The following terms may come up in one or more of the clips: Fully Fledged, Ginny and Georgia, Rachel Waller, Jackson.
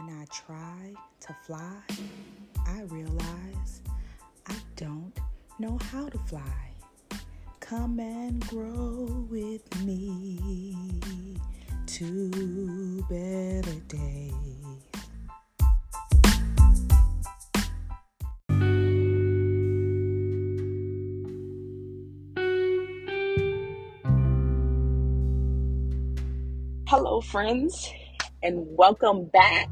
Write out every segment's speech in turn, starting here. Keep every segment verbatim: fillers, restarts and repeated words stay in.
when I try to fly, I realize I don't know how to fly. Come and grow with me to better days. Hello, friends, and welcome back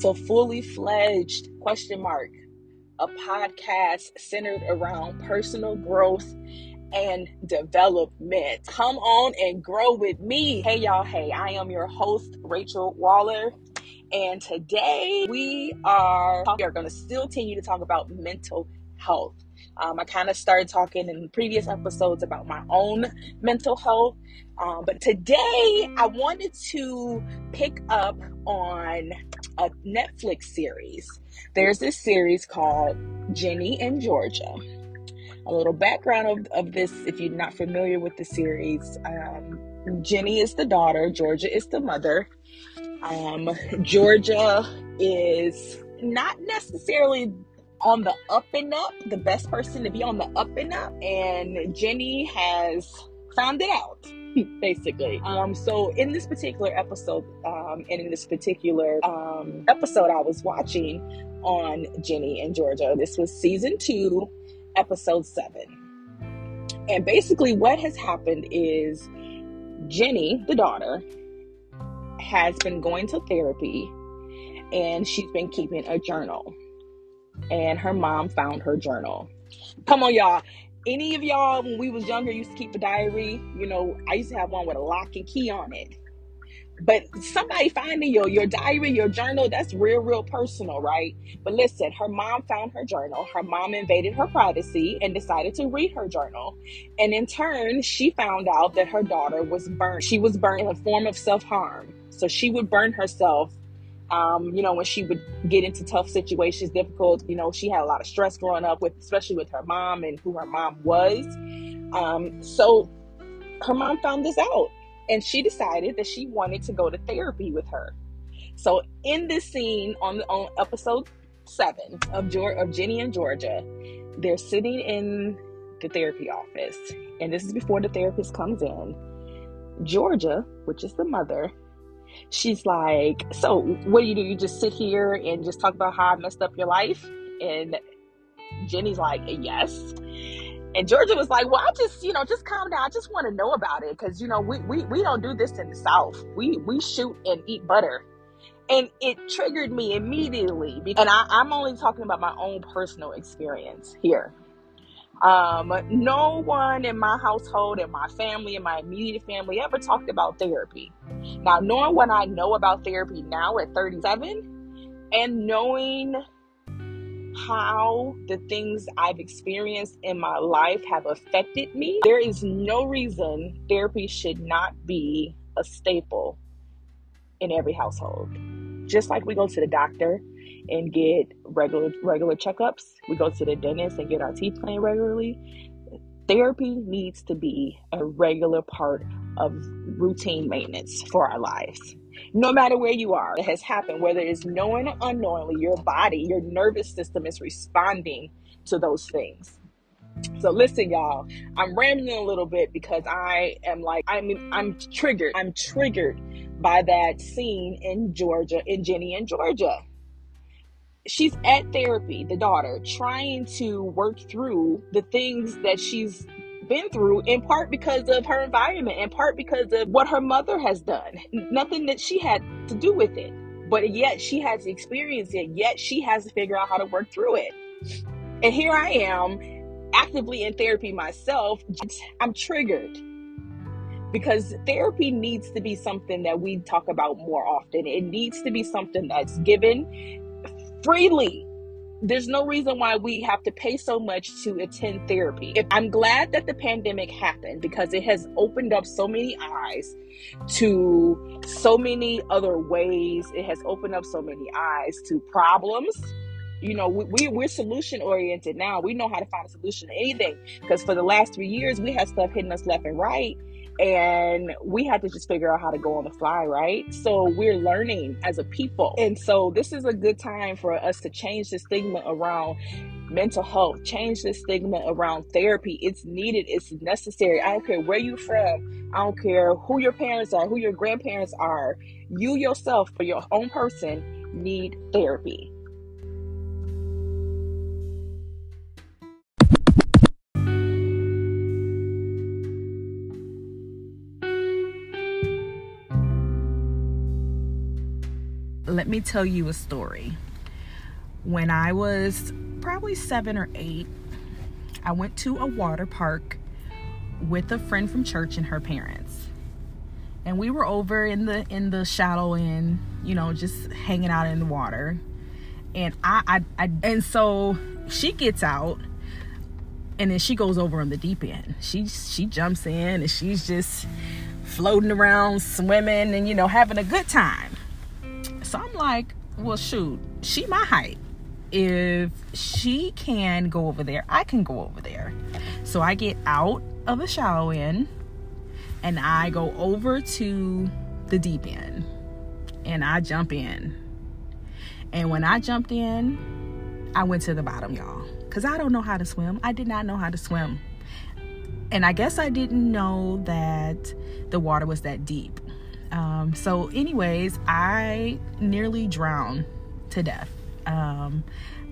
to Fully Fledged question mark, a podcast centered around personal growth and development. Come on and grow with me. Hey, y'all. Hey, I am your host, Rachel Waller, and today we are we are going to still continue to talk about mental health. Um, I kind of started talking in previous episodes about my own mental health, um, but today I wanted to pick up on a Netflix series. There's this series called Ginny and Georgia. A little background of, of this, if you're not familiar with the series, um, Ginny is the daughter, Georgia is the mother. Um, Georgia is not necessarily on the up and up, the best person to be on the up and up, and Ginny has found it out, basically. Um, so in this particular episode, um, and in this particular um, episode I was watching on Ginny and Georgia, this was season two, episode seven. And basically what has happened is Ginny, the daughter, has been going to therapy, and she's been keeping a journal. And her mom found her journal. Come on, y'all. Any of y'all, when we was younger, used to keep a diary? You know, I used to have one with a lock and key on it. But somebody finding your, your diary, your journal, that's real, real personal, right? But listen, her mom found her journal. Her mom invaded her privacy and decided to read her journal. And in turn, she found out that her daughter was burned. She was burned in a form of self-harm. So she would burn herself. Um, you know, when she would get into tough situations, difficult, you know, she had a lot of stress growing up with, especially with her mom and who her mom was. Um, so her mom found this out, and she decided that she wanted to go to therapy with her. So in this scene on the on episode seven of, George, of Ginny and Georgia, they're sitting in the therapy office, and this is before the therapist comes in. Georgia, which is the mother, she's like, so what do you do? You just sit here and just talk about how I messed up your life? And Ginny's like, yes. And Georgia was like, well, I just, you know, just calm down. I just want to know about it. Because, you know, we, we, we don't do this in the South. We, we shoot and eat butter. And it triggered me immediately. And I, I'm only talking about my own personal experience here. Um, no one in my household, in my family, in my immediate family ever talked about therapy. Now, knowing what I know about therapy now at thirty-seven, and knowing how the things I've experienced in my life have affected me, there is no reason therapy should not be a staple in every household. Just like we go to the doctor and get regular regular checkups, we go to the dentist and get our teeth cleaned regularly, therapy needs to be a regular part of routine maintenance for our lives. No matter where you are, it has happened, whether it's knowing or unknowingly, your body, your nervous system is responding to those things. So listen, y'all, I'm rambling a little bit because I am like, I mean, I'm triggered. I'm triggered by that scene in Georgia, in Ginny and Georgia. She's at therapy, the daughter, trying to work through the things that she's been through, in part because of her environment, in part because of what her mother has done. Nothing that she had to do with it, but yet she has experienced it, yet she has to figure out how to work through it. And here I am, actively in therapy myself. I'm triggered. Because therapy needs to be something that we talk about more often. It needs to be something that's given freely. There's no reason why we have to pay so much to attend therapy. If, I'm glad that the pandemic happened, because it has opened up so many eyes to so many other ways. It has opened up so many eyes to problems. You know, we, we, we're solution oriented now. We know how to find a solution to anything, because for the last three years, we had stuff hitting us left and right. and we had to just figure out how to go on the fly, right? So we're learning as a people. And so this is a good time for us to change the stigma around mental health, change the stigma around therapy. It's needed, it's necessary. I don't care where you're from, I don't care who your parents are, who your grandparents are, you yourself, for your own person, need therapy. Let me tell you a story. When I was probably seven or eight, I went to a water park with a friend from church and her parents. And we were over in the in the shallow end, you know, just hanging out in the water. And I, I, I and so she gets out, and then she goes over on the deep end. She she jumps in and she's just floating around, swimming, and you know, having a good time. So I'm like, well, shoot, she my height. If she can go over there, I can go over there. So I get out of the shallow end and I go over to the deep end and I jump in. And when I jumped in, I went to the bottom, y'all, because I don't know how to swim. I did not know how to swim. And I guess I didn't know that the water was that deep. Um, so anyways, I nearly drowned to death. Um,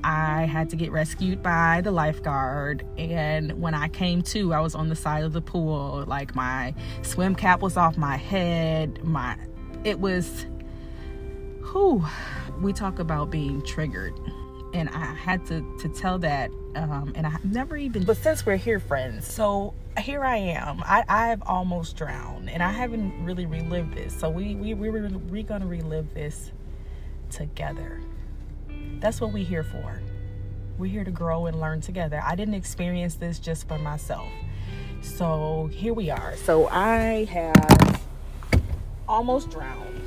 I had to get rescued by the lifeguard. And when I came to, I was on the side of the pool. Like, my swim cap was off my head. My, it was, whew, we talk about being triggered. And I had to, to tell that. Um, and I never even, but since we're here, friends, so here I am, I, I've almost drowned and I haven't really relived this. So we, we, we were, we're going to relive this together. That's what we're here for. We're here to grow and learn together. I didn't experience this just for myself. So here we are. So I have almost drowned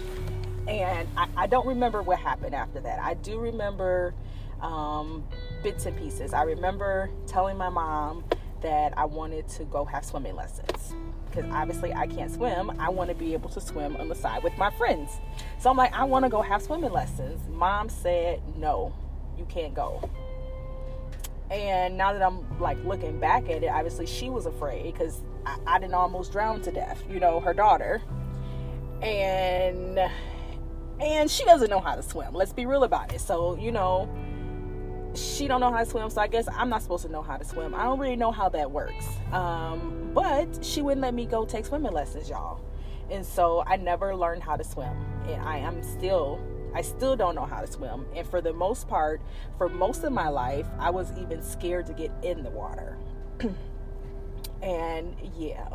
and I, I don't remember what happened after that. I do remember, um, bits and pieces. I remember telling my mom that I wanted to go have swimming lessons because obviously I can't swim. I want to be able to swim on the side with my friends. So I'm like, I want to go have swimming lessons. Mom said, no, you can't go. And now that I'm like looking back at it, obviously she was afraid because I, I didn't almost drown to death, you know, her daughter. And, and she doesn't know how to swim. Let's be real about it. So, you know, she don't know how to swim, so I guess I'm not supposed to know how to swim. I don't really know how that works. Um, but she wouldn't let me go take swimming lessons, y'all. And so I never learned how to swim. And I am still, I still don't know how to swim. And for the most part, for most of my life, I was even scared to get in the water. And yeah.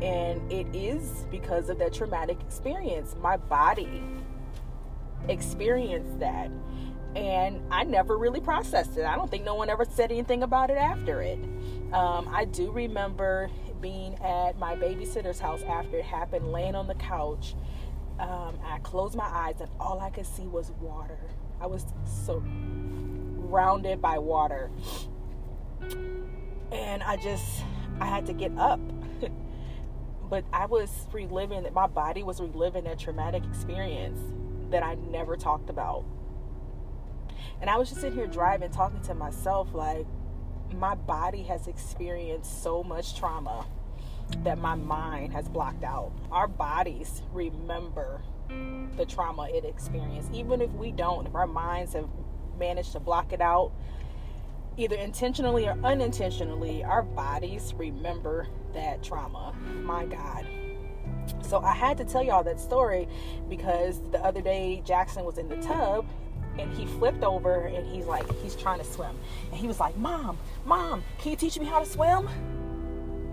And it is because of that traumatic experience. My body experienced that. And I never really processed it. I don't think no one ever said anything about it after it. Um, I do remember being at my babysitter's house after it happened, laying on the couch. Um, I closed my eyes and all I could see was water. I was surrounded by water. And I just, I had to get up. But I was reliving, my body was reliving that traumatic experience that I never talked about. And I was just sitting here driving, talking to myself, like, my body has experienced so much trauma that my mind has blocked out. Our bodies remember the trauma it experienced. Even if we don't, if our minds have managed to block it out, either intentionally or unintentionally, our bodies remember that trauma. My God. So I had to tell y'all that story because the other day, Jackson was in the tub. And he flipped over and he's like, he's trying to swim. And he was like, Mom, Mom, can you teach me how to swim?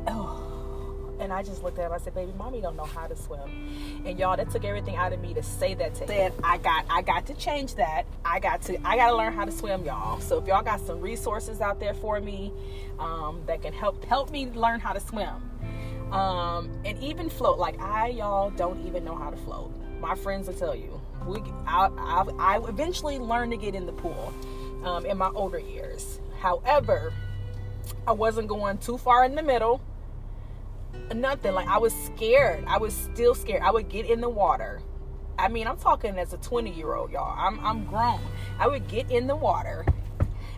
Oh. And I just looked at him. I said, baby, Mommy don't know how to swim. And y'all, that took everything out of me to say that to him. I got, I got to change that. I got to, I got to learn how to swim, y'all. So if y'all got some resources out there for me um, that can help, help me learn how to swim. Um, and even float. Like, I, y'all, don't even know how to float. My friends will tell you. We, I, I, I eventually learned to get in the pool um, in my older years. However, I wasn't going too far in the middle. nothing. Like, I was scared. I was still scared. I would get in the water. I mean, I'm talking as a twenty-year-old, y'all. I'm I'm grown. I would get in the water,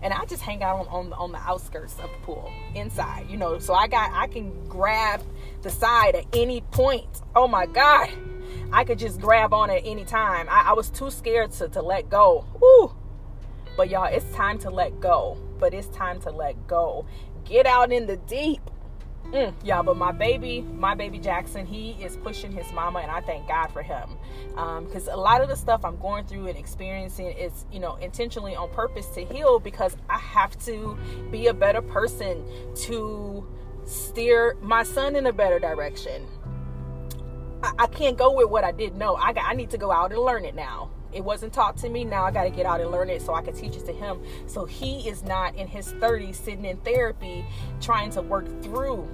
and I just hang out on on the, on the outskirts of the pool, inside, you know. So I got I can grab the side at any point. Oh my God, I could just grab on at any time. I, I was too scared to to let go. Woo! But y'all, it's time to let go. But it's time to let go. Get out in the deep. Mm, yeah, but my baby, my baby Jackson, he is pushing his mama, and I thank God for him. Um, because a lot of the stuff I'm going through and experiencing is, you know, intentionally on purpose to heal, because I have to be a better person to steer my son in a better direction. I, I can't go with what I didn't know. I got, I need to go out and learn it now. It wasn't taught to me. Now I got to get out and learn it so I can teach it to him. So he is not in his thirties sitting in therapy trying to work through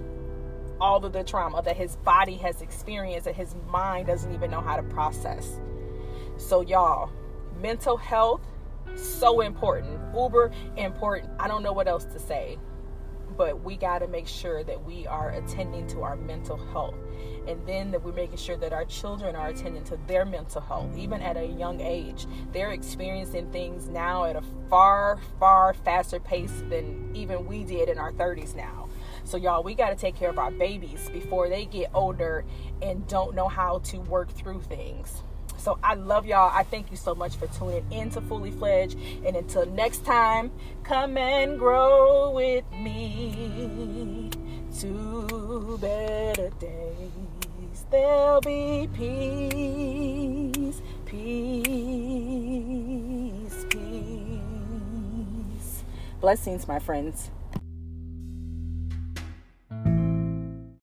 all of the trauma that his body has experienced, that his mind doesn't even know how to process. So y'all, mental health, so important, uber important. I don't know what else to say, but we got to make sure that we are attending to our mental health, and then that we're making sure that our children are attending to their mental health, even at a young age. They're experiencing things now at a far, far faster pace than even we did in our thirties now. So y'all, we got to take care of our babies before they get older and don't know how to work through things. So I love y'all. I thank you so much for tuning in to Fully Fledged. And until next time, come and grow with me to better days. There'll be peace, peace, peace. Blessings, my friends.